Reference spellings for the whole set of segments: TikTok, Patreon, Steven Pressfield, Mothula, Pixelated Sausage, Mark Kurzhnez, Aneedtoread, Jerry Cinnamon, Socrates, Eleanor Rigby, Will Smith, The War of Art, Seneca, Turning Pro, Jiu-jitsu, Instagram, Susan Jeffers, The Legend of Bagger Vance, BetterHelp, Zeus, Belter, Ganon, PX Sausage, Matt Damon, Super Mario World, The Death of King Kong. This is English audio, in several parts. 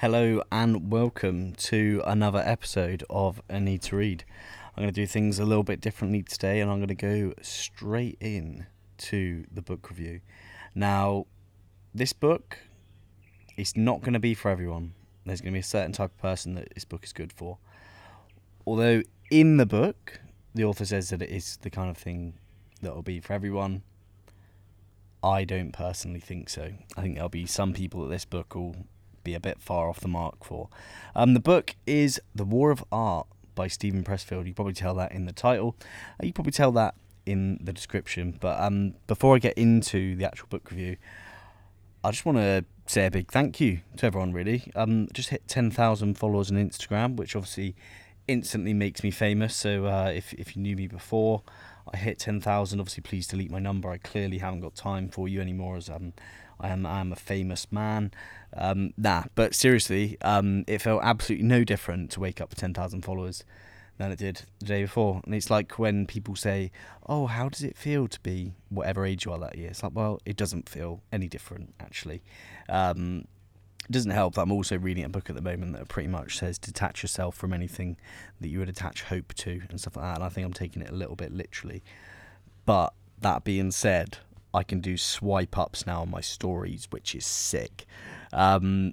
Hello and welcome to another episode of Aneedtoread. I'm going to do things a little bit differently today, and I'm going to go straight in to the book review. Now, this book is not going to be for everyone. There's going to be a certain type of person that this book is good for. Although in the book, the author says that it is the kind of thing that will be for everyone. I don't personally think so. I think there'll be some people that this book will be a bit far off the mark for. The book is The War of Art by Steven Pressfield. You probably tell that in the title. You probably tell that in the description. But before I get into the actual book review, I just want to say a big thank you to everyone, really. Just hit 10,000 followers on Instagram, which obviously instantly makes me famous. So if you knew me before I hit 10,000, obviously please delete my number. I clearly haven't got time for you anymore, as I am a famous man. But seriously, it felt absolutely no different to wake up with 10,000 followers than it did the day before. And it's like when people say, oh, how does it feel to be whatever age you are that year? It's like, well, it doesn't feel any different, actually. It doesn't help that I'm also reading a book at the moment that pretty much says detach yourself from anything that you would attach hope to and stuff like that. And I think I'm taking it a little bit literally. But that being said, I can do swipe ups now on my stories, which is sick. And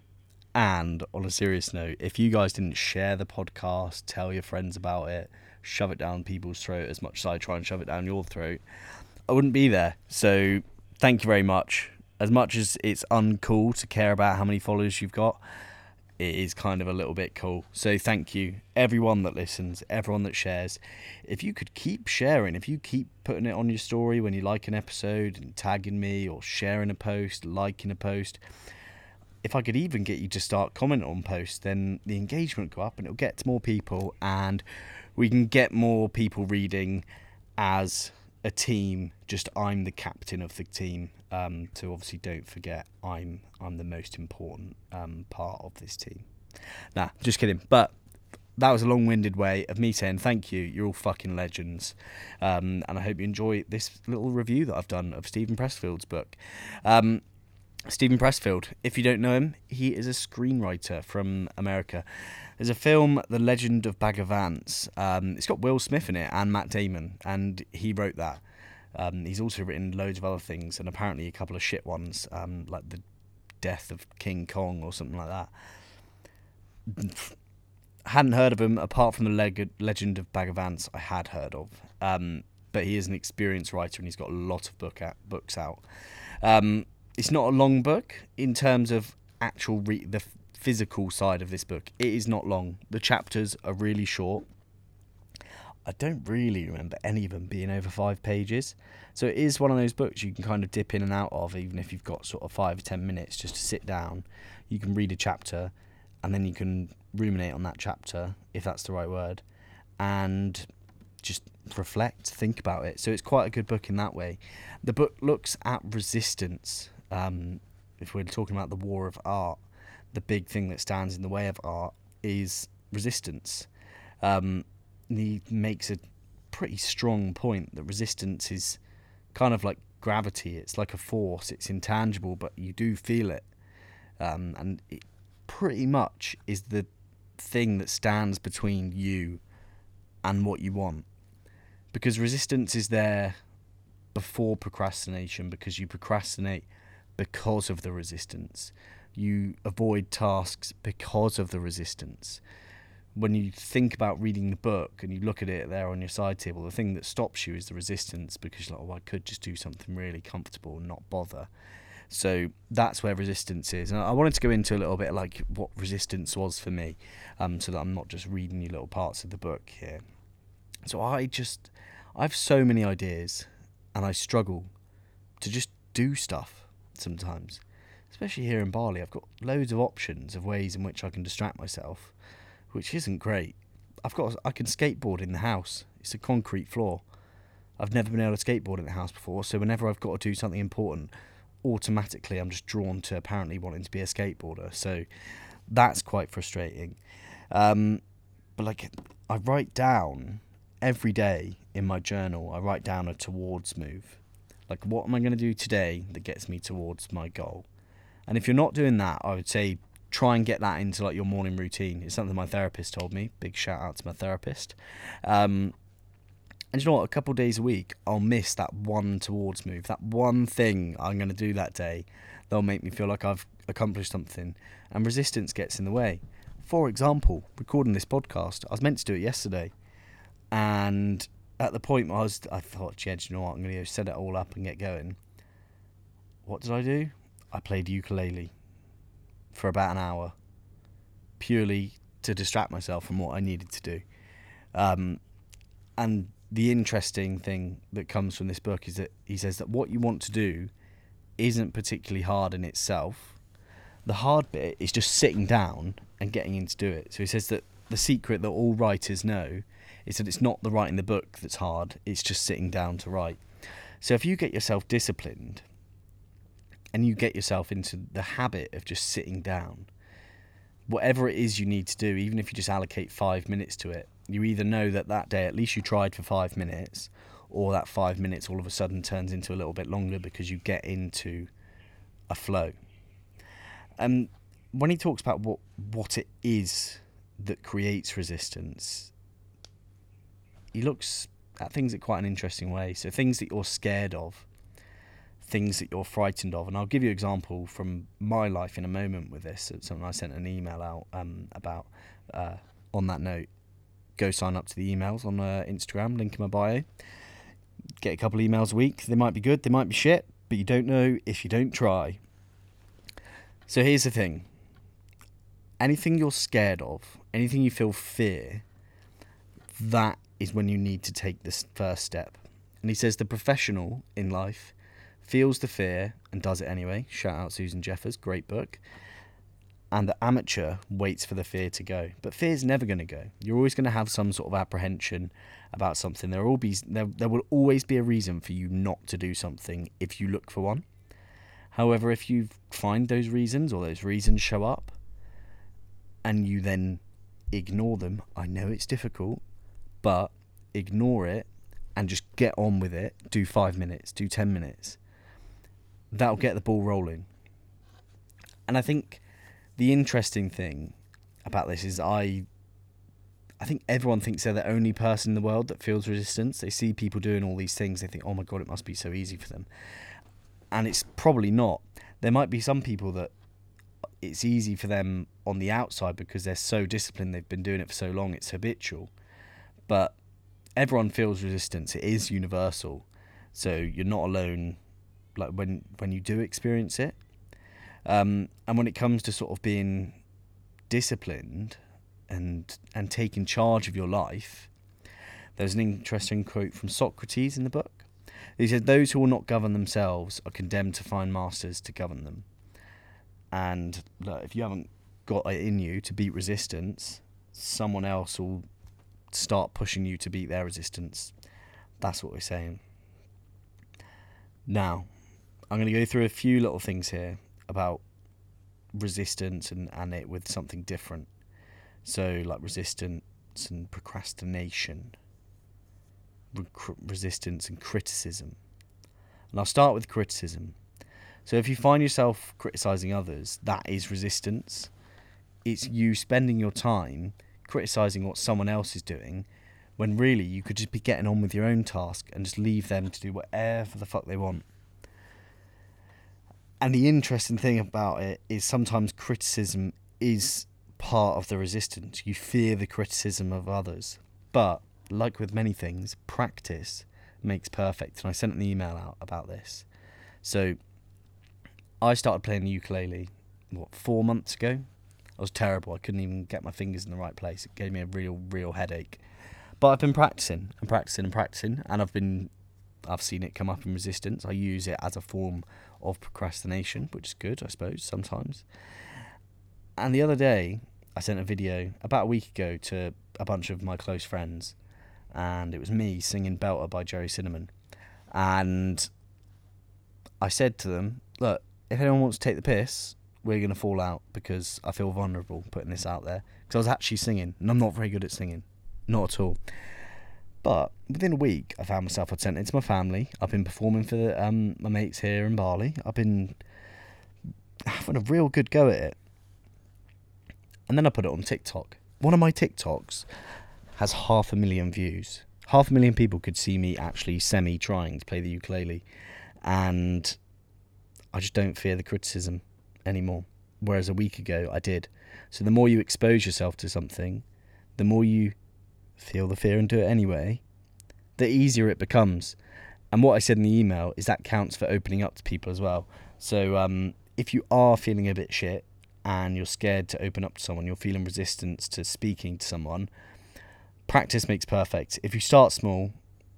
on a serious note, if you guys didn't share the podcast, tell your friends about it, shove it down people's throat as much as I try and shove it down your throat, I wouldn't be there. So thank you very much. As much as it's uncool to care about how many followers you've got, it is kind of a little bit cool. So thank you, everyone that listens, everyone that shares. If you could keep sharing, if you keep putting it on your story when you like an episode and tagging me or sharing a post, liking a post, if I could even get you to start commenting on posts, then the engagement will go up and it'll get to more people, and we can get more people reading as a team. Just I'm the captain of the team. So obviously don't forget I'm the most important part of this team. Nah, just kidding. But that was a long-winded way of me saying thank you. You're all fucking legends. And I hope you enjoy this little review that I've done of Steven Pressfield's book. Steven Pressfield, if you don't know him, he is a screenwriter from America. There's a film, The Legend of Bagger Vance. It's got Will Smith in it and Matt Damon, and he wrote that. He's also written loads of other things, and apparently a couple of shit ones, like The Death of King Kong or something like that. Hadn't heard of him, apart from The Legend of Bagger Vance I had heard of. But he is an experienced writer, and he's got a lot of books out. It's not a long book in terms of actual the physical side of this book. It is not long. The chapters are really short. I don't really remember any of them being over 5 pages. So it is one of those books you can kind of dip in and out of, even if you've got sort of 5 or 10 minutes just to sit down. You can read a chapter, and then you can ruminate on that chapter, if that's the right word, and just reflect, think about it. So it's quite a good book in that way. The book looks at resistance. If we're talking about the war of art, the big thing that stands in the way of art is resistance. He makes a pretty strong point that resistance is kind of like gravity. It's like a force. It's intangible, but you do feel it. And it pretty much is the thing that stands between you and what you want. Because resistance is there before procrastination, because you procrastinate because of the resistance. You avoid tasks because of the resistance. When you think about reading the book and you look at it there on your side table, the thing that stops you is the resistance, because you're like, oh, I could just do something really comfortable and not bother. So that's where resistance is. And I wanted to go into a little bit like what resistance was for me, so that I'm not just reading you little parts of the book here. So I have so many ideas, and I struggle to just do stuff sometimes. Especially here in Bali, I've got loads of options of ways in which I can distract myself, which isn't great. I can skateboard in the house. It's a concrete floor. I've never been able to skateboard in the house before, so whenever I've got to do something important, automatically I'm just drawn to apparently wanting to be a skateboarder. So that's quite frustrating. But like, I write down every day in my journal, I write down a towards move. Like, what am I going to do today that gets me towards my goal? And if you're not doing that, I would say try and get that into like your morning routine. It's something my therapist told me. Big shout out to my therapist. And you know what? A couple of days a week, I'll miss that one towards move, that one thing I'm going to do that day that'll make me feel like I've accomplished something, and resistance gets in the way. For example, recording this podcast, I was meant to do it yesterday, and at the point I thought, "Yeah, do you know what? I'm going to go set it all up and get going." What did I do? I played ukulele for about an hour, purely to distract myself from what I needed to do. And the interesting thing that comes from this book is that he says that what you want to do isn't particularly hard in itself. The hard bit is just sitting down and getting in to do it. So he says that the secret that all writers know is that it's not the writing the book that's hard, it's just sitting down to write. So if you get yourself disciplined and you get yourself into the habit of just sitting down, whatever it is you need to do, even if you just allocate 5 minutes to it, you either know that that day at least you tried for 5 minutes, or that 5 minutes all of a sudden turns into a little bit longer because you get into a flow. When he talks about what it is that creates resistance, he looks at things in quite an interesting way. So things that you're scared of, things that you're frightened of. And I'll give you an example from my life in a moment with this. It's something I sent an email out about. On that note, go sign up to the emails on Instagram, link in my bio. Get a couple emails a week. They might be good, they might be shit, but you don't know if you don't try. So here's the thing. Anything you're scared of, anything you feel fear, that is when you need to take this first step. And he says the professional in life feels the fear and does it anyway. Shout out Susan Jeffers, great book. And the amateur waits for the fear to go. But fear's never going to go. You're always going to have some sort of apprehension about something. There will always be a reason for you not to do something if you look for one. However, if you find those reasons, or those reasons show up, and you then ignore them, I know it's difficult, but ignore it and just get on with it. Do 5 minutes, do 10 minutes. That'll get the ball rolling. And I think the interesting thing about this is I think everyone thinks they're the only person in the world that feels resistance. They see people doing all these things. They think, oh my God, it must be so easy for them. And it's probably not. There might be some people that it's easy for them on the outside because they're so disciplined, they've been doing it for so long, it's habitual. But everyone feels resistance. It is universal. So you're not alone, like when you do experience it. And when it comes to sort of being disciplined and taking charge of your life, there's an interesting quote from Socrates in the book. He said, "Those who will not govern themselves are condemned to find masters to govern them." And look, if you haven't got it in you to beat resistance, someone else will start pushing you to beat their resistance. That's what we're saying. Now, I'm going to go through a few little things here about resistance and it with something different. So like resistance and procrastination, resistance and criticism. And I'll start with criticism. So if you find yourself criticising others, that is resistance. It's you spending your time criticising what someone else is doing when really you could just be getting on with your own task and just leave them to do whatever the fuck they want. And the interesting thing about it is sometimes criticism is part of the resistance. You fear the criticism of others. But, like with many things, practice makes perfect. And I sent an email out about this. So, I started playing the ukulele, 4 months ago? I was terrible. I couldn't even get my fingers in the right place. It gave me a real headache. But I've been practicing. And I've seen it come up in resistance. I use it as a form of procrastination, which is good, I suppose, sometimes. And the other day, I sent a video about a week ago to a bunch of my close friends, and it was me singing Belter by Jerry Cinnamon. And I said to them, look, if anyone wants to take the piss, we're going to fall out because I feel vulnerable putting this out there. Because I was actually singing, and I'm not very good at singing. Not at all. But within a week, I found myself, I'd sent it to my family. I've been performing for my mates here in Bali. I've been having a real good go at it. And then I put it on TikTok. One of my TikToks has 500,000 views. 500,000 people could see me actually semi-trying to play the ukulele. And I just don't fear the criticism anymore. Whereas a week ago, I did. So the more you expose yourself to something, the more you feel the fear and do it anyway, the easier it becomes. And what I said in the email is that counts for opening up to people as well. So if you are feeling a bit shit and you're scared to open up to someone, you're feeling resistance to speaking to someone, practice makes perfect. If you start small,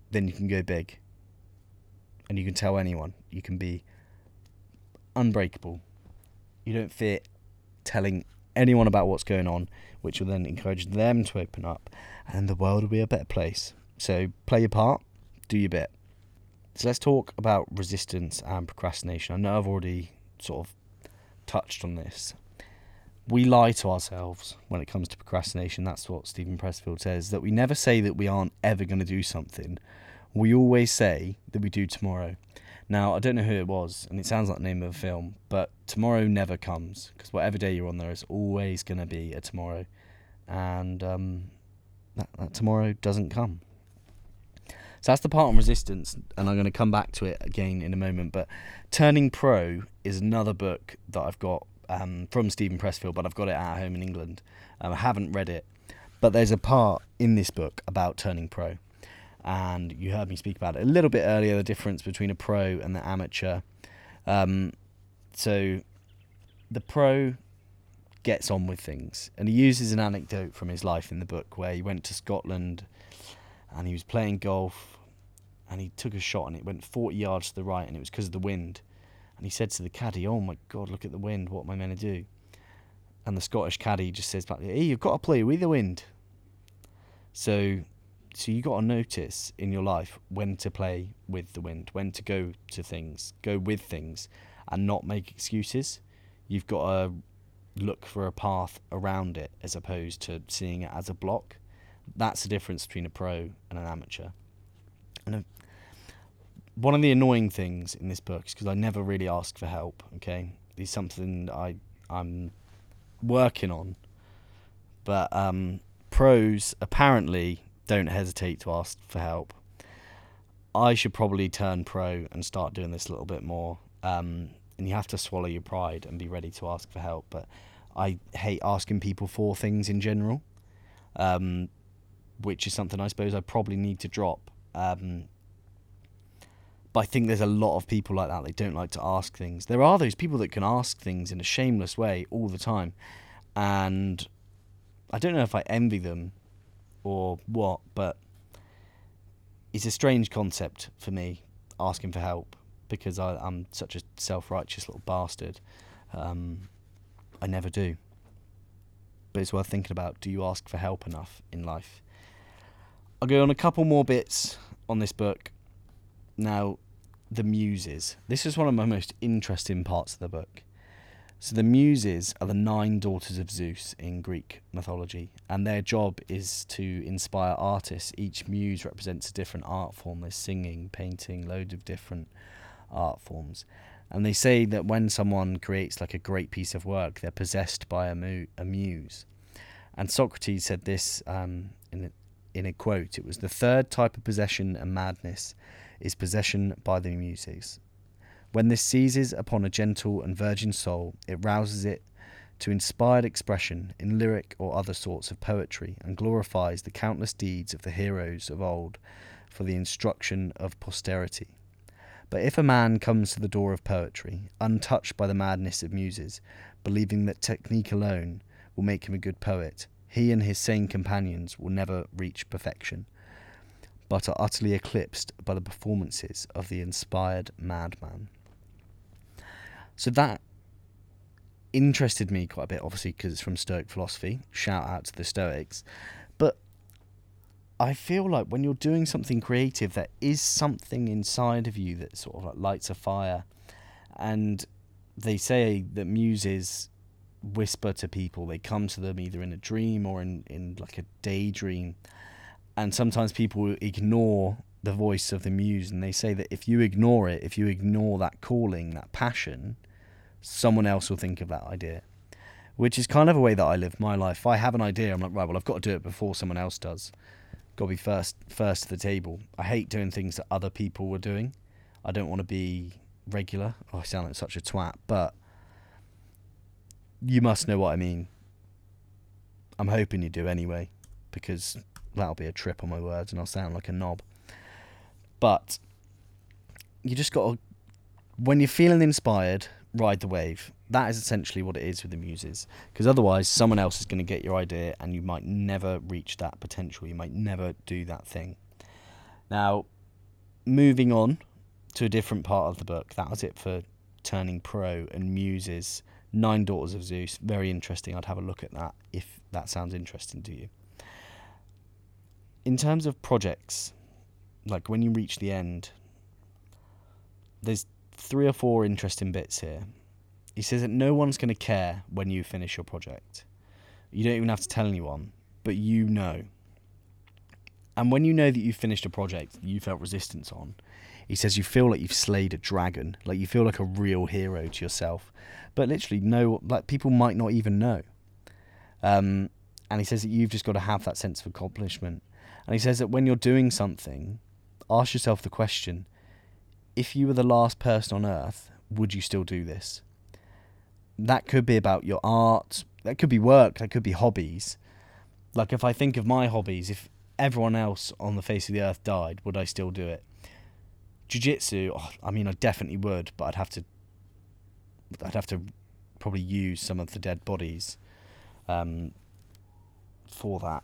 then you can go big. And you can tell anyone. You can be unbreakable. You don't fear telling anyone about what's going on, which will then encourage them to open up, and the world will be a better place. So play your part, do your bit. So let's talk about resistance and procrastination. I know I've already sort of touched on this. We lie to ourselves when it comes to procrastination. That's what Steven Pressfield says, that we never say that we aren't ever going to do something. We always say that we do tomorrow. Now, I don't know who it was, and it sounds like the name of a film, but tomorrow never comes, because whatever day you're on, there is always going to be a tomorrow, and that tomorrow doesn't come. So that's the part on resistance, and I'm going to come back to it again in a moment, but Turning Pro is another book that I've got from Steven Pressfield, but I've got it at home in England. I haven't read it, but there's a part in this book about turning pro. And you heard me speak about it a little bit earlier, the difference between a pro and the amateur. So the pro gets on with things. And he uses an anecdote from his life in the book where he went to Scotland and he was playing golf and he took a shot and it went 40 yards to the right and it was because of the wind. And he said to the caddy, "Oh my God, look at the wind. What am I meant to do?" And the Scottish caddy just says back, "Hey, you've got to play with the wind." So you got to notice in your life when to play with the wind, when to go to things, go with things, and not make excuses. You've got to look for a path around it as opposed to seeing it as a block. That's the difference between a pro and an amateur. And one of the annoying things in this book is because I never really ask for help, okay? It's something I'm working on. But pros apparently don't hesitate to ask for help. I should probably turn pro and start doing this a little bit more. And you have to swallow your pride and be ready to ask for help. But I hate asking people for things in general, which is something I suppose I probably need to drop. But I think there's a lot of people like that. They don't like to ask things. There are those people that can ask things in a shameless way all the time. And I don't know if I envy them or what, but it's a strange concept for me, asking for help, because I'm such a self-righteous little bastard. I never do. But it's worth thinking about, do you ask for help enough in life? I'll go on a couple more bits on this book. Now, the Muses. This is one of my most interesting parts of the book. So the Muses are the 9 daughters of Zeus in Greek mythology, and their job is to inspire artists. Each muse represents a different art form. There's singing, painting, loads of different art forms. And they say that when someone creates like a great piece of work, they're possessed by a muse. And Socrates said this in a quote. It was, "The third type of possession and madness is possession by the Muses. When this seizes upon a gentle and virgin soul, it rouses it to inspired expression in lyric or other sorts of poetry, and glorifies the countless deeds of the heroes of old for the instruction of posterity. But if a man comes to the door of poetry, untouched by the madness of muses, believing that technique alone will make him a good poet, he and his sane companions will never reach perfection, but are utterly eclipsed by the performances of the inspired madman." So that interested me quite a bit, obviously, because it's from Stoic philosophy. Shout out to the Stoics. But I feel like when you're doing something creative, there is something inside of you that sort of like lights a fire. And they say that muses whisper to people. They come to them either in a dream or in like a daydream. And sometimes people ignore the voice of the muse, and they say that if you ignore it, if you ignore that calling, that passion, someone else will think of that idea. which is kind of a way that I live my life. If I have an idea, I'm like, right, well, I've got to do it before someone else does. Got to be first to the table. I hate doing things that other people were doing. I don't want to be regular. Oh, I sound like such a twat, but you must know what I mean. I'm hoping you do anyway, because that'll be a trip on my words and I'll sound like a knob. But you just got to, when you're feeling inspired, ride the wave. That is essentially what it is with the muses, because otherwise someone else is going to get your idea and you might never reach that potential. You might never do that thing. Now, moving on to a different part of the book. That was it for Turning Pro and muses. 9 Daughters of Zeus. Very interesting. I'd have a look at that if that sounds interesting to you. In terms of projects, like when you reach the end, there's 3 or 4 interesting bits here. He says that no one's going to care when you finish your project. You don't even have to tell anyone, but you know. And when you know that you've finished a project that you felt resistance on, he says you feel like you've slayed a dragon, like you feel like a real hero to yourself. But literally, no, like people might not even know. And he says that you've just got to have that sense of accomplishment. And he says that when you're doing something, ask yourself the question, if you were the last person on earth, would you still do this? That could be about your art, that could be work, that could be hobbies. Like if I think of my hobbies, if everyone else on the face of the earth died, would I still do it? Jiu-jitsu, I mean, I definitely would, but I'd have to probably use some of the dead bodies for that,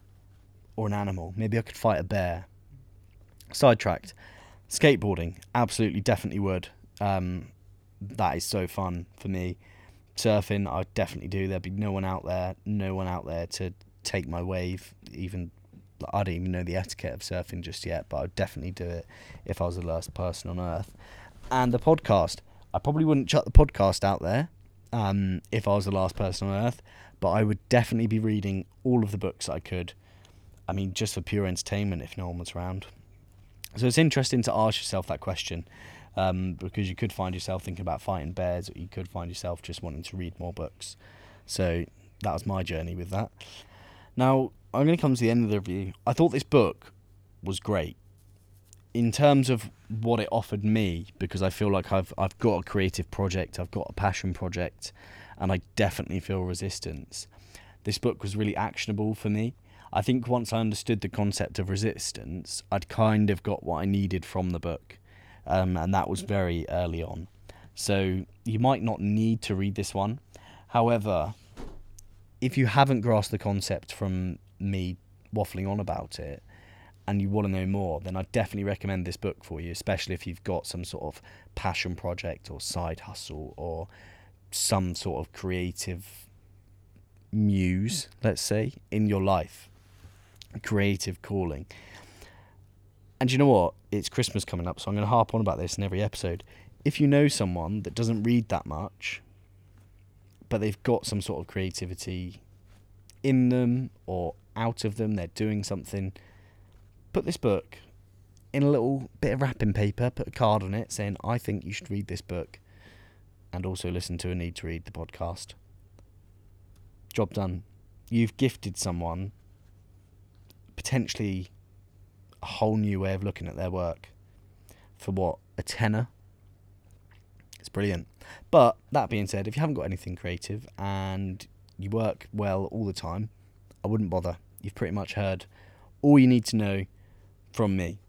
or an animal. Maybe I could fight a bear. Sidetracked. Skateboarding, absolutely, definitely would. That is so fun for me. Surfing, I'd definitely do. There'd be no one out there to take my wave. Even I don't even know the etiquette of surfing just yet, but I'd definitely do it if I was the last person on earth. And the podcast, I probably wouldn't chuck the podcast out there if I was the last person on earth, but I would definitely be reading all of the books I could. I mean, just for pure entertainment if no one was around. So it's interesting to ask yourself that question, because you could find yourself thinking about fighting bears, or you could find yourself just wanting to read more books. So that was my journey with that. Now, I'm going to come to the end of the review. I thought this book was great in terms of what it offered me, because I feel like I've got a creative project, I've got a passion project, and I definitely feel resistance. This book was really actionable for me. I think once I understood the concept of resistance, I'd kind of got what I needed from the book, and that was very early on. So you might not need to read this one. However, if you haven't grasped the concept from me waffling on about it and you want to know more, then I definitely recommend this book for you, especially if you've got some sort of passion project or side hustle or some sort of creative muse, let's say, in your life. Creative calling. And you know what? It's Christmas coming up, so I'm going to harp on about this in every episode. If you know someone that doesn't read that much, but they've got some sort of creativity in them or out of them, they're doing something, put this book in a little bit of wrapping paper, put a card on it saying, I think you should read this book, and also listen to Aneedtoread, the podcast. Job done. You've gifted someone potentially a whole new way of looking at their work for what, £10? It's brilliant. But that being said, if you haven't got anything creative and you work well all the time, I wouldn't bother. You've pretty much heard all you need to know from me.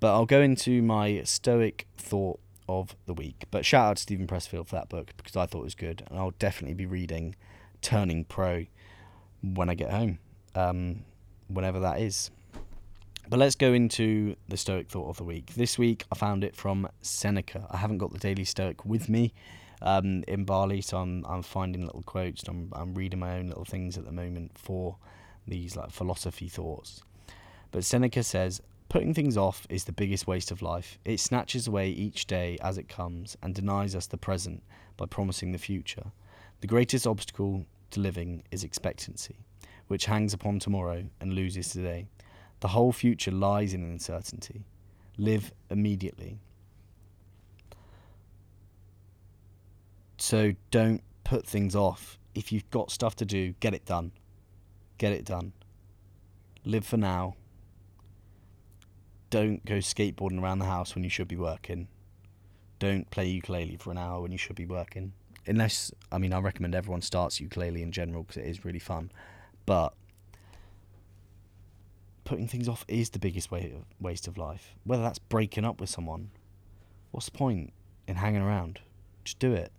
But I'll go into my stoic thought of the week. But shout out to Steven Pressfield for that book, because I thought it was good, and I'll definitely be reading Turning Pro when I get home, whenever that is. But let's go into the stoic thought of the week. This week I found it from Seneca. I haven't got the Daily Stoic with me in Bali, so I'm finding little quotes, and I'm reading my own little things at the moment for these like philosophy thoughts. But Seneca says, putting things off is the biggest waste of life. It snatches away each day as it comes and denies us the present by promising the future. The greatest obstacle to living is expectancy, which hangs upon tomorrow and loses today. The whole future lies in uncertainty. Live immediately. So don't put things off. if you've got stuff to do, get it done. Get it done. Live for now. Don't go skateboarding around the house when you should be working. Don't play ukulele for an hour when you should be working. Unless, I mean, I recommend everyone starts ukulele in general because it is really fun. But putting things off is the biggest waste of life. Whether that's breaking up with someone. What's the point in hanging around? Just do it.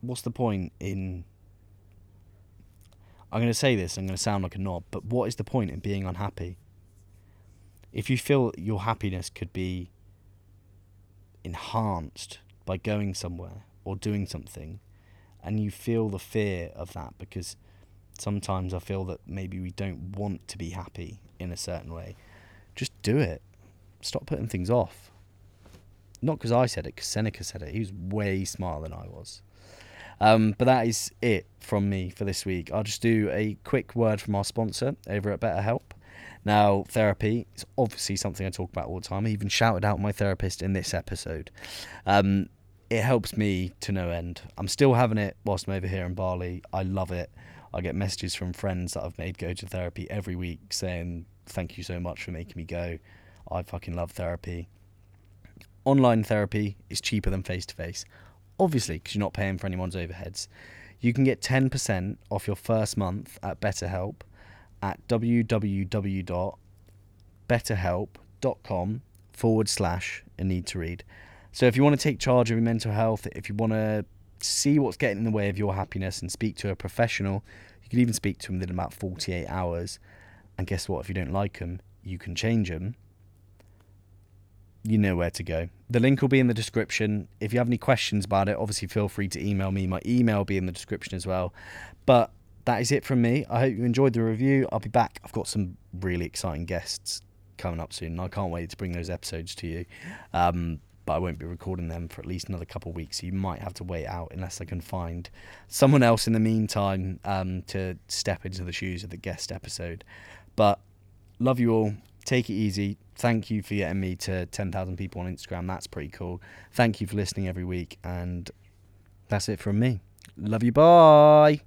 What's the point in... I'm going to say this, I'm going to sound like a knob, but what is the point in being unhappy? If you feel your happiness could be enhanced by going somewhere or doing something, and you feel the fear of that, because sometimes I feel that maybe we don't want to be happy in a certain way, just do it. Stop putting things off. Not because I said it, because Seneca said it. He was way smarter than I was. But that is it from me for this week. I'll just do a quick word from our sponsor over at BetterHelp. Now, therapy is obviously something I talk about all the time. I even shouted out my therapist in this episode. It helps me to no end. I'm still having it whilst I'm over here in Bali. I love it. I get messages from friends that I've made go to therapy every week saying, thank you so much for making me go. I fucking love therapy. Online therapy is cheaper than face-to-face. Obviously, because you're not paying for anyone's overheads. You can get 10% off your first month at BetterHelp at www.betterhelp.com/Aneedtoread. So if you want to take charge of your mental health, if you want to see what's getting in the way of your happiness and speak to a professional, you can even speak to them within about 48 hours. And guess what? If you don't like them, you can change them. You know where to go. The link will be in the description. If you have any questions about it, obviously feel free to email me. My email will be in the description as well. But that is it from me. I hope you enjoyed the review. I'll be back. I've got some really exciting guests coming up soon, and I can't wait to bring those episodes to you. But I won't be recording them for at least another couple of weeks, so you might have to wait out unless I can find someone else in the meantime to step into the shoes of the guest episode. But love you all. Take it easy. Thank you for getting me to 10,000 people on Instagram. That's pretty cool. Thank you for listening every week. And that's it from me. Love you. Bye.